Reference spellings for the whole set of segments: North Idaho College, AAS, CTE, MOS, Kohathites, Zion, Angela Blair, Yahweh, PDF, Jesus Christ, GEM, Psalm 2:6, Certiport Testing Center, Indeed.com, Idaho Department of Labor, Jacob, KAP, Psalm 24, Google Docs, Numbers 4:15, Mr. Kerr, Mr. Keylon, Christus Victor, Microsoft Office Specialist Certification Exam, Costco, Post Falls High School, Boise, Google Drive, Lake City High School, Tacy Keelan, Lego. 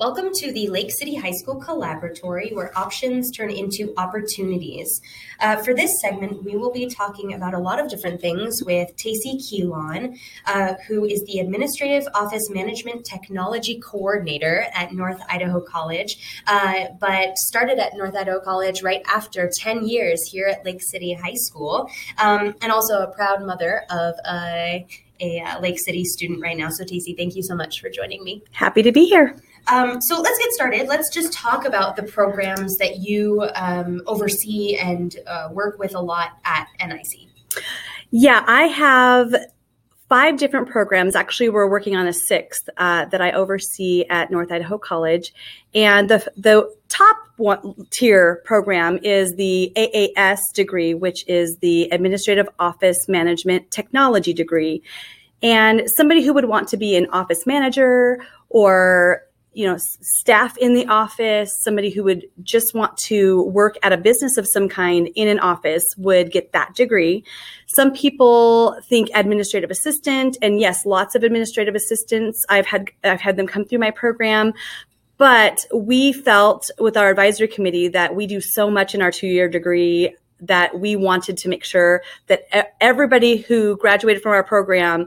Welcome to the Lake City High School Collaboratory, where options turn into opportunities. For this segment, we will be talking about a lot of different things with Tacy Keelan, who is the Administrative Office Management Technology Coordinator at North Idaho College, but started at North Idaho College right after 10 years here at Lake City High School, and also a proud mother of a Lake City student right now. So Tacy, thank you so much for joining me. Happy to be here. So let's get started. Let's just talk about the programs that you oversee and work with a lot at NIC. Yeah, I have 5 different programs. Actually, we're working on a 6th that I oversee at North Idaho College. And the top one tier program is the AAS degree, which is the Administrative Office Management Technology degree. And somebody who would want to be an office manager or staff in the office, somebody who would just want to work at a business of some kind in an office would get that degree. Some people think administrative assistant, and yes, lots of administrative assistants. I've had them come through my program, but we felt with our advisory committee that we do so much in our 2-year degree that we wanted to make sure that everybody who graduated from our program,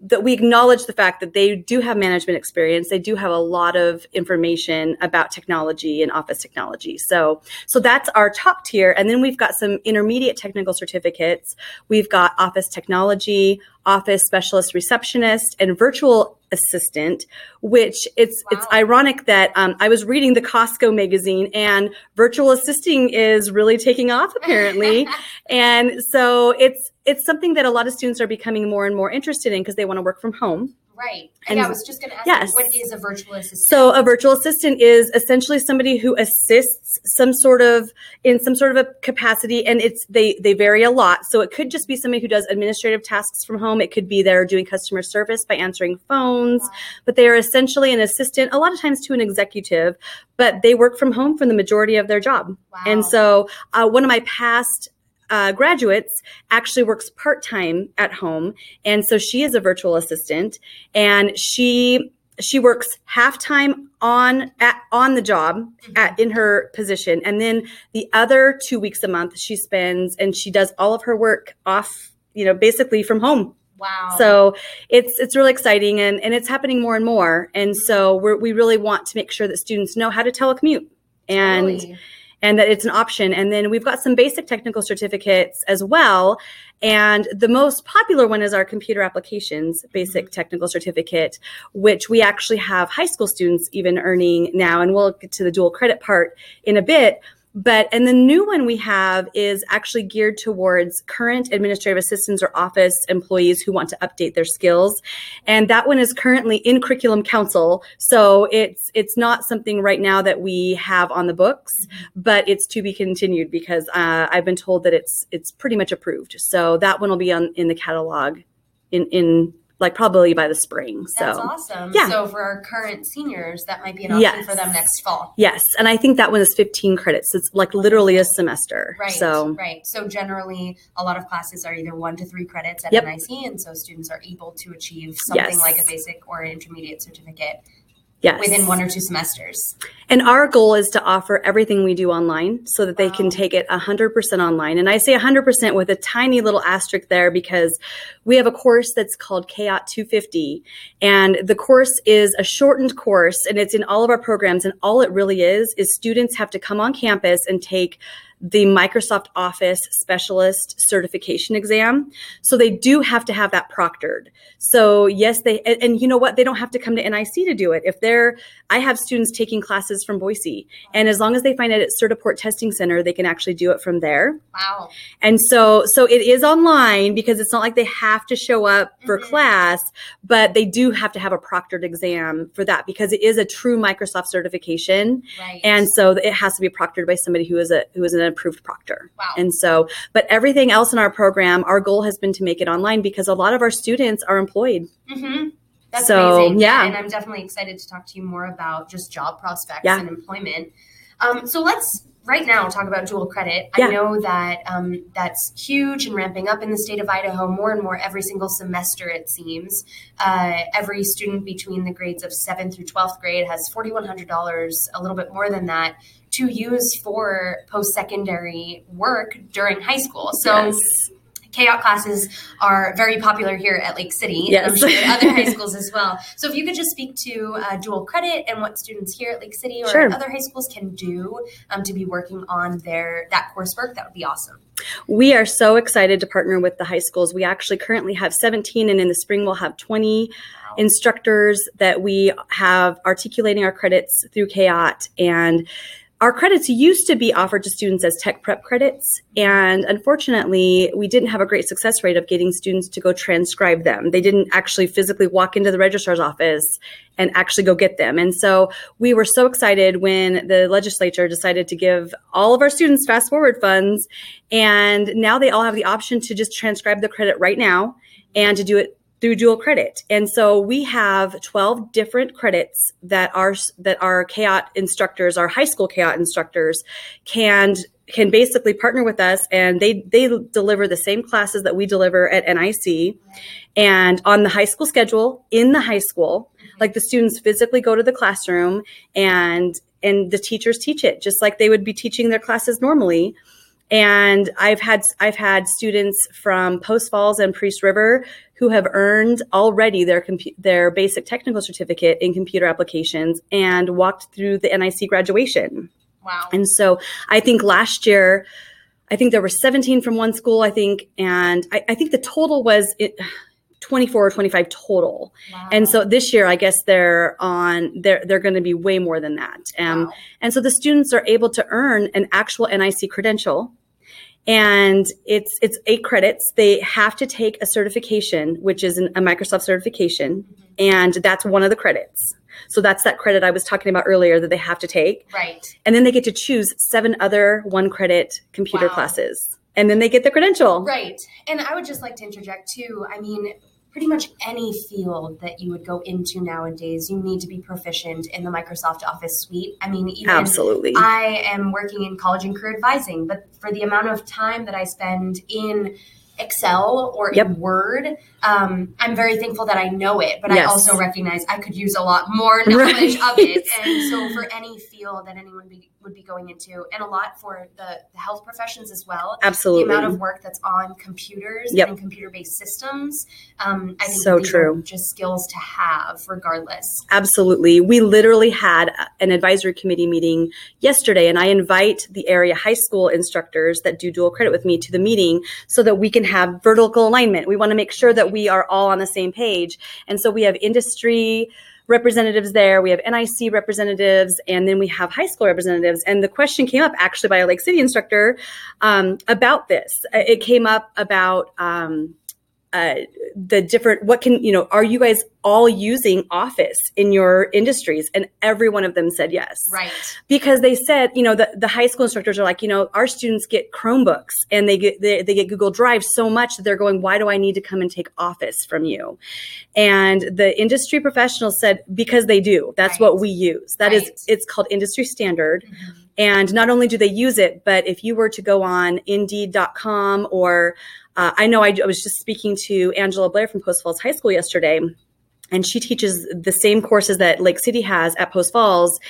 that we acknowledge the fact that they do have management experience. They do have a lot of information about technology and office technology. So that's our top tier. And then we've got some intermediate technical certificates. We've got office technology, office specialist receptionist, and virtual assistant, which It's ironic that I was reading the Costco magazine and virtual assisting is really taking off apparently. And so it's something that a lot of students are becoming more and more interested in because they want to work from home. Right. And I was just going to ask, yes, what is a virtual assistant? So a virtual assistant is essentially somebody who assists in some sort of a capacity, and they vary a lot. So it could just be somebody who does administrative tasks from home. It could be they're doing customer service by answering phones, wow, but they are essentially an assistant a lot of times to an executive, but they work from home for the majority of their job. Wow. And so one of my past graduates actually works part-time at home. And so she is a virtual assistant, and she works half-time on the job, mm-hmm, in her position. And then the other 2 weeks a month she spends, and she does all of her work off, basically from home. Wow. So it's really exciting, and it's happening more and more. And so we really want to make sure that students know how to telecommute and that it's an option. And then we've got some basic technical certificates as well. And the most popular one is our computer applications basic, mm-hmm, technical certificate, which we actually have high school students even earning now. And we'll get to the dual credit part in a bit. And the new one we have is actually geared towards current administrative assistants or office employees who want to update their skills. And that one is currently in curriculum council. So it's not something right now that we have on the books, but it's to be continued because I've been told that it's pretty much approved. So that one will be in the catalog in probably by the spring. That's awesome. Yeah. So for our current seniors, that might be an option, yes, for them next fall. Yes. And I think that one is 15 credits. It's literally a semester. Right. Right. So generally, a lot of classes are either 1 to 3 credits at, yep, NIC. And so students are able to achieve something, yes, like a basic or an intermediate certificate, yes, within 1 or 2 semesters. And our goal is to offer everything we do online so that they can take it 100% online. And I say 100% with a tiny little asterisk there because we have a course that's called KAP 250. And the course is a shortened course, and it's in all of our programs. And all it really is students have to come on campus and take the Microsoft Office Specialist Certification Exam. So they do have to have that proctored. So yes, and you know what? They don't have to come to NIC to do it. I have students taking classes from Boise, and as long as they find it at Certiport Testing Center, they can actually do it from there. Wow. And so it is online because it's not like they have to show up for, mm-hmm, class, but they do have to have a proctored exam for that because it is a true Microsoft certification. Right. And so it has to be proctored by somebody who is an approved proctor. Wow. And so, but everything else in our program, our goal has been to make it online because a lot of our students are employed. Mm-hmm. That's amazing. Yeah. And I'm definitely excited to talk to you more about just job prospects, yeah, and employment. So let's right now talk about dual credit. Yeah. I know that that's huge and ramping up in the state of Idaho more and more every single semester, it seems. Every student between the grades of 7th through 12th grade has $4,100, a little bit more than that, to use for post-secondary work during high school. So yes. KAP classes are very popular here at Lake City, yes. and I'm sure other high schools as well. So if you could just speak to dual credit and what students here at Lake City or sure. other high schools can do to be working on that coursework, that would be awesome. We are so excited to partner with the high schools. We actually currently have 17, and in the spring we'll have 20 wow. instructors that we have articulating our credits through KAP. And our credits used to be offered to students as tech prep credits, and unfortunately, we didn't have a great success rate of getting students to go transcribe them. They didn't actually physically walk into the registrar's office and actually go get them. And so we were so excited when the legislature decided to give all of our students fast forward funds, and now they all have the option to just transcribe the credit right now and to do it through dual credit. And so we have 12 different credits that our KAOT instructors, our high school KAOT instructors can basically partner with us, and they deliver the same classes that we deliver at NIC and on the high school schedule in the high school. Like the students physically go to the classroom and the teachers teach it just like they would be teaching their classes normally. And I've had students from Post Falls and Priest River who have earned already their basic technical certificate in computer applications and walked through the NIC graduation. Wow. And so I think last year, I think there were 17 from one school, I think, and I think the total was 24 or 25 total. Wow. And so this year, I guess they're going to be way more than that. Wow. And so the students are able to earn an actual NIC credential. And it's 8 credits. They have to take a certification, which is a Microsoft certification, and that's one of the credits. So that's that credit I was talking about earlier that they have to take. Right. And then they get to choose 7 other 1-credit computer wow. classes, and then they get the credential. Right. And I would just like to interject too. I mean, pretty much any field that you would go into nowadays, you need to be proficient in the Microsoft Office suite. I mean, even absolutely. I am working in college and career advising, but for the amount of time that I spend in Excel or yep. in Word, I'm very thankful that I know it, but yes. I also recognize I could use a lot more knowledge right. of it. And so for any field that anyone would be going into, and a lot for the health professions as well. Absolutely. The amount of work that's on computers yep. and computer-based systems, I think so these true. Are just skills to have regardless. Absolutely. We literally had an advisory committee meeting yesterday, and I invite the area high school instructors that do dual credit with me to the meeting so that we can have vertical alignment. We want to make sure that we are all on the same page. And so we have industry representatives there, we have NIC representatives, and then we have high school representatives. And the question came up actually by a Lake City instructor about this. It came up about the different, what can, you know, are you guys all using Office in your industries? And every one of them said yes. Right. Because they said, you know, the high school instructors are like, you know, our students get Chromebooks and they get Google Drive so much that they're going, why do I need to come and take Office from you? And the industry professionals said, because they do. That's right. what we use. That right. is, it's called industry standard. Mm-hmm. And not only do they use it, but if you were to go on Indeed.com or I know I was just speaking to Angela Blair from Post Falls High School yesterday, and she teaches the same courses that Lake City has at Post Falls.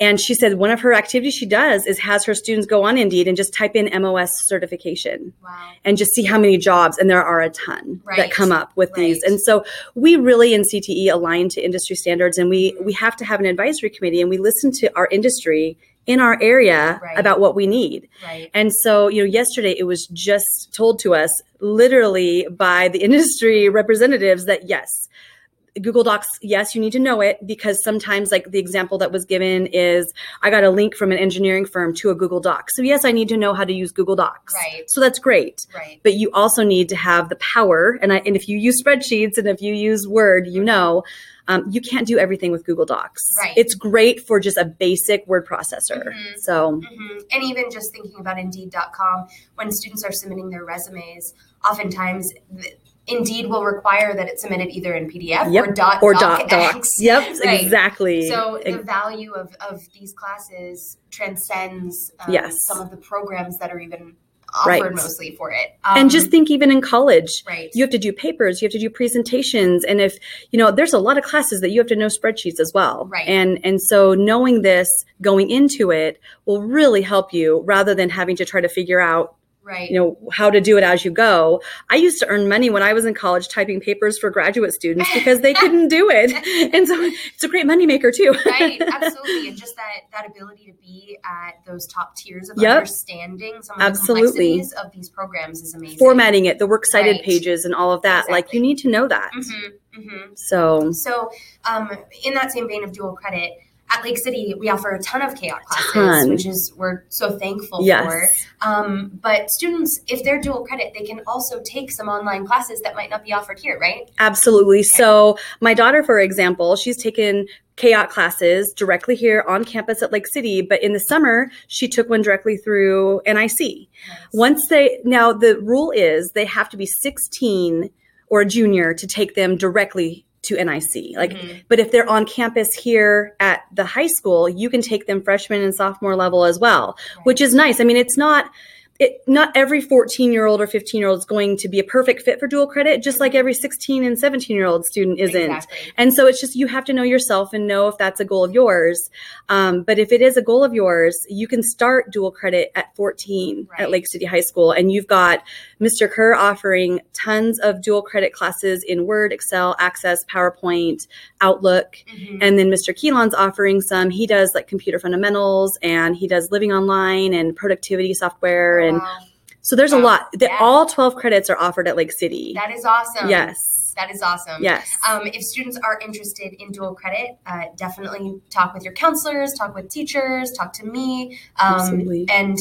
And she said one of her activities she does is has her students go on Indeed and just type in MOS certification wow. and just see how many jobs. And there are a ton right. that come up with right. these. And so we really in CTE align to industry standards, and we have to have an advisory committee, and we listen to our industry in our area right. about what we need. Right. And so, you know, yesterday it was just told to us literally by the industry representatives that yes, Google Docs, yes, you need to know it, because sometimes, like the example that was given is, I got a link from an engineering firm to a Google Doc. So yes, I need to know how to use Google Docs. Right. So that's great. Right. But you also need to have the power. And if you use spreadsheets and if you use Word, you know, you can't do everything with Google Docs. Right. It's great for just a basic word processor. Mm-hmm. So, mm-hmm. And even just thinking about Indeed.com, when students are submitting their resumes, oftentimes Indeed will require that it's submitted either in PDF or docs. Yep, right. Exactly. So the value of these classes transcends some of the programs that are even offered mostly for it. And just think even in college, you have to do papers, you have to do presentations. And if, there's a lot of classes that you have to know spreadsheets as well. Right. And so knowing this going into it will really help you rather than having to try to figure out how to do it as you go. I used to earn money when I was in college typing papers for graduate students because they couldn't do it. And so it's a great moneymaker too. Right, absolutely. And just that ability to be at those top tiers of understanding some of the complexities of these programs is amazing. Formatting it, the works cited pages and all of that. Exactly. Like you need to know that. Mm-hmm, mm-hmm. So in that same vein of dual credit, at Lake City, we offer a ton of KAP classes, which is we're so thankful for. But students, if they're dual credit, they can also take some online classes that might not be offered here, right? Absolutely. Okay. So my daughter, for example, she's taken KAP classes directly here on campus at Lake City, but in the summer she took one directly through NIC. Nice. Now the rule is they have to be 16 or a junior to take them directly to NIC. But if they're on campus here at the high school, you can take them freshman and sophomore level as well, which is nice. I mean, it's not every 14-year-old or 15-year-old is going to be a perfect fit for dual credit, just like every 16 and 17-year-old student isn't. Exactly. And so it's just you have to know yourself and know if that's a goal of yours. But if it is a goal of yours, you can start dual credit at 14 at Lake City High School. And you've got Mr. Kerr offering tons of dual credit classes in Word, Excel, Access, PowerPoint, Outlook. Mm-hmm. And then Mr. Keylon's offering some. He does like computer fundamentals and he does living online and productivity software. And so there's a lot. All 12 credits are offered at Lake City. That is awesome. Yes. That is awesome. Yes. If students are interested in dual credit, definitely talk with your counselors, talk with teachers, talk to me. Absolutely. And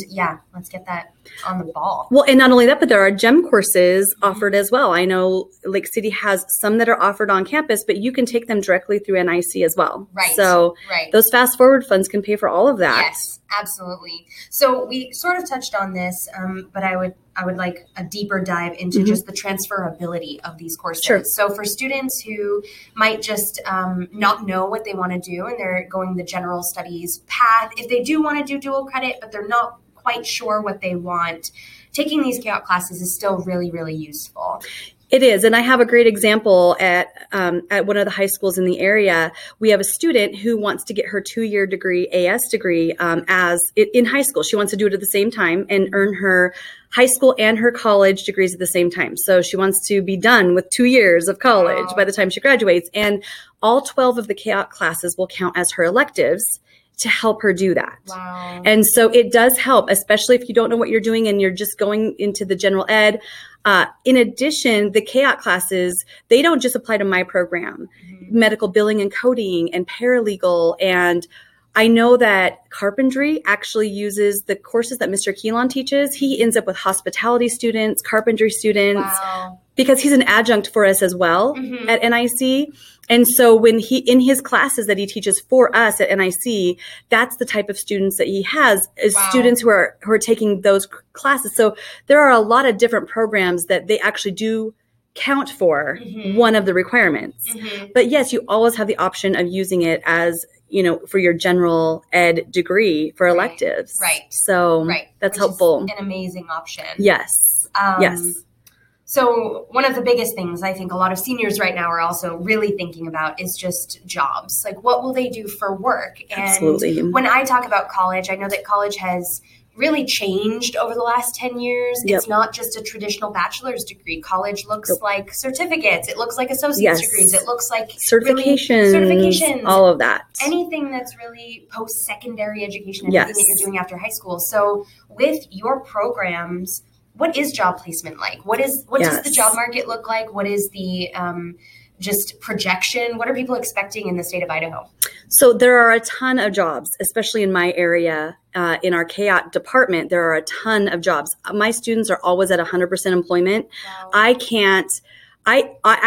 let's get that on the ball. Well, and not only that, but there are GEM courses offered as well. I know Lake City has some that are offered on campus, but you can take them directly through NIC as well. Right. So those fast forward funds can pay for all of that. Yes, absolutely. So we sort of touched on this, but I would like a deeper dive into just the transferability of these courses. Sure. So for students who might just not know what they want to do and they're going the general studies path, if they do want to do dual credit, but they're not quite sure what they want, taking these KAP classes is still really, really useful. It is. And I have a great example at one of the high schools in the area. We have a student who wants to get her 2-year degree, AS degree, in high school. She wants to do it at the same time and earn her high school and her college degrees at the same time. So she wants to be done with 2 years of college by the time she graduates. And all 12 of the KAP classes will count as her electives to help her do that. Wow. And so it does help, especially if you don't know what you're doing and you're just going into the general ed. In addition, the KAP classes, they don't just apply to my program, medical billing and coding and paralegal. And I know that carpentry actually uses the courses that Mr. Keylon teaches. He ends up with hospitality students, carpentry students, because he's an adjunct for us as well at NIC. And so when he, in his classes that he teaches for us at NIC, that's the type of students that he has is students who are taking those classes. So there are a lot of different programs that they actually do count for one of the requirements. But yes, you always have the option of using it as, for your general ed degree for electives. Right. So that's helpful. An amazing option. Yes. So one of the biggest things I think a lot of seniors right now are also really thinking about is just jobs. Like what will they do for work? And when I talk about college, I know that college has really changed over the last 10 years. Yep. It's not just a traditional bachelor's degree. College looks like certificates. It looks like associate's degrees. It looks like certifications, all of that. Anything that's really post-secondary education, anything that you're doing after high school. So with your programs, what is job placement like? What does the job market look like? What is the just projection? What are people expecting in the state of Idaho? So there are a ton of jobs, especially in my area. In our KAP department, there are a ton of jobs. My students are always at 100% employment. Wow. I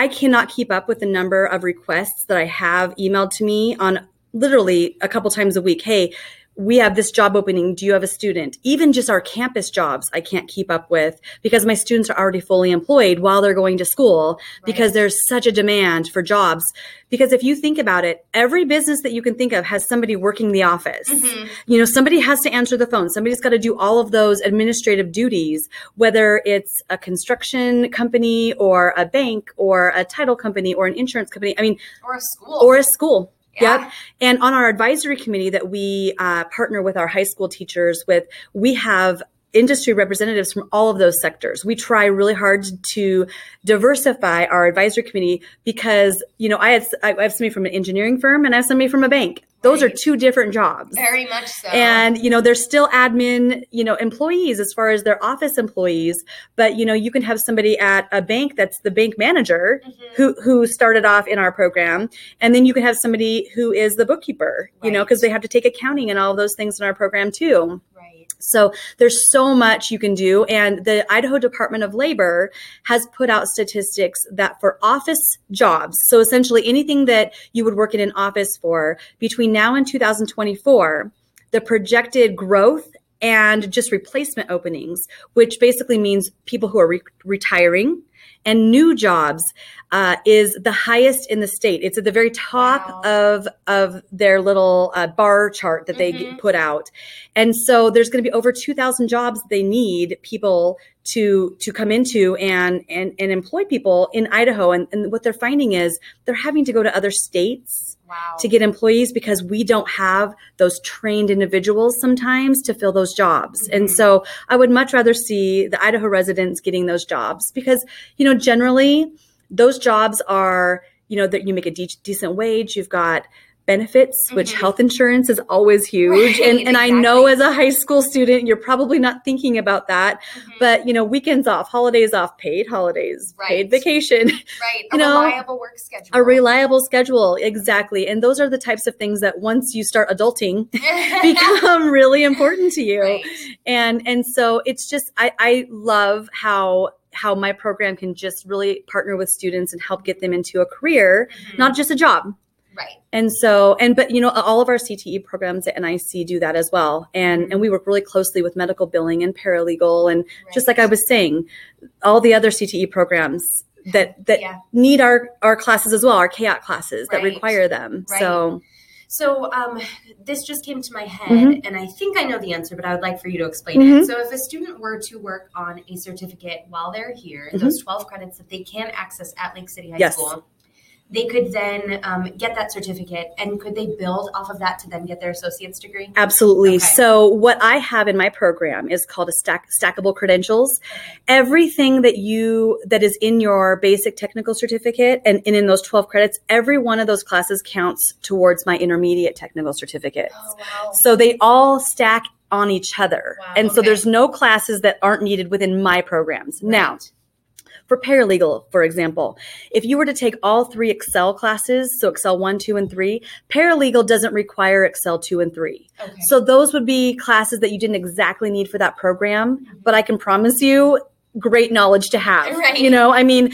cannot keep up with the number of requests that I have emailed to me on literally a couple times a week. Hey, we have this job opening. Do you have a student? Even just our campus jobs, I can't keep up with because my students are already fully employed while they're going to school because there's such a demand for jobs. Because if you think about it, every business that you can think of has somebody working the office. Mm-hmm. You know, somebody has to answer the phone. Somebody's got to do all of those administrative duties, whether it's a construction company or a bank or a title company or an insurance company. I mean, or a school. Yeah. Yep. And on our advisory committee that we partner with our high school teachers with, we have industry representatives from all of those sectors. We try really hard to diversify our advisory committee because, you know, I have somebody from an engineering firm and I have somebody from a bank. Those are two different jobs. Very much so. And, you know, they're still admin, you know, employees as far as their office employees. But, you know, you can have somebody at a bank that's the bank manager who started off in our program. And then you can have somebody who is the bookkeeper, you know, because they have to take accounting and all of those things in our program, too. Right. So there's so much you can do. And the Idaho Department of Labor has put out statistics that for office jobs, so essentially anything that you would work in an office for, between now in 2024, the projected growth and just replacement openings, which basically means people who are retiring and new jobs, is the highest in the state. It's at the very top of their little bar chart that they put out. And so there's going to be over 2,000 jobs they need people to come into and employ people in Idaho. And what they're finding is they're having to go to other states to get employees because we don't have those trained individuals sometimes to fill those jobs. And so I would much rather see the Idaho residents getting those jobs because, you know, generally those jobs are, you know, that you make a decent wage. You've got benefits, which health insurance is always huge. And I know as a high school student, you're probably not thinking about that, but, you know, weekends off, holidays off, paid holidays, paid vacation, you know, reliable work schedule, a reliable schedule. Exactly. And those are the types of things that once you start adulting become really important to you. Right. And so it's just, I love how my program can just really partner with students and help get them into a career, not just a job. Right. And so, but you know, all of our CTE programs at NIC do that as well. And we work really closely with medical billing and paralegal. And just like I was saying, all the other CTE programs that need our classes as well, our KAP classes that require them. Right. So this just came to my head, and I think I know the answer, but I would like for you to explain it. So if a student were to work on a certificate while they're here, those 12 credits that they can access at Lake City High School, they could then get that certificate, and could they build off of that to then get their associate's degree? Absolutely. Okay. So what I have in my program is called a stackable credentials. Everything that is in your basic technical certificate and in those 12 credits, every one of those classes counts towards my intermediate technical certificates. Oh, wow. So they all stack on each other. Wow, and so there's no classes that aren't needed within my programs. Right. Now, for paralegal, for example, if you were to take all three Excel classes, so Excel 1, 2, and 3, paralegal doesn't require Excel 2 and 3. Okay. So those would be classes that you didn't exactly need for that program, but I can promise you great knowledge to have. Right. You know, I mean,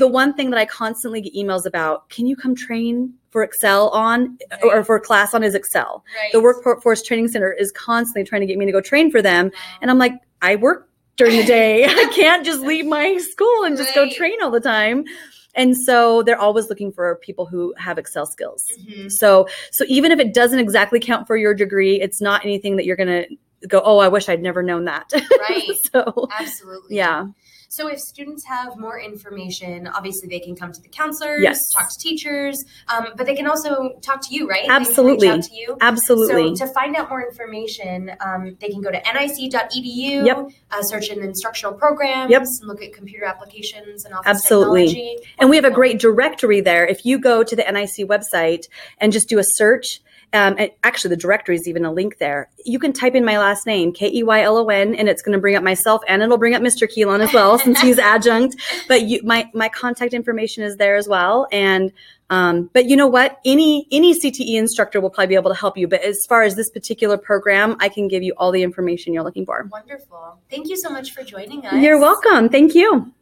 the one thing that I constantly get emails about, can you come train for Excel on or for class on is Excel. Right. The Workforce Training Center is constantly trying to get me to go train for them. Wow. And I'm like, I work during the day. I can't just leave my school and just go train all the time. And so they're always looking for people who have Excel skills. So even if it doesn't exactly count for your degree, it's not anything that you're going to go, oh, I wish I'd never known that. Right. So absolutely. Yeah. So if students have more information, obviously they can come to the counselors, talk to teachers, but they can also talk to you, right? Absolutely. They can reach out to you. Absolutely. So to find out more information, they can go to nic.edu, search in instructional programs, and look at computer applications and office technology. And we have a great directory there. If you go to the NIC website and just do a search, and actually the directory is even a link there. You can type in my last name, Keylon, and it's going to bring up myself and it'll bring up Mr. Keylon as well since he's adjunct. But my contact information is there as well. And but you know what? Any CTE instructor will probably be able to help you. But as far as this particular program, I can give you all the information you're looking for. Wonderful. Thank you so much for joining us. You're welcome. Thank you.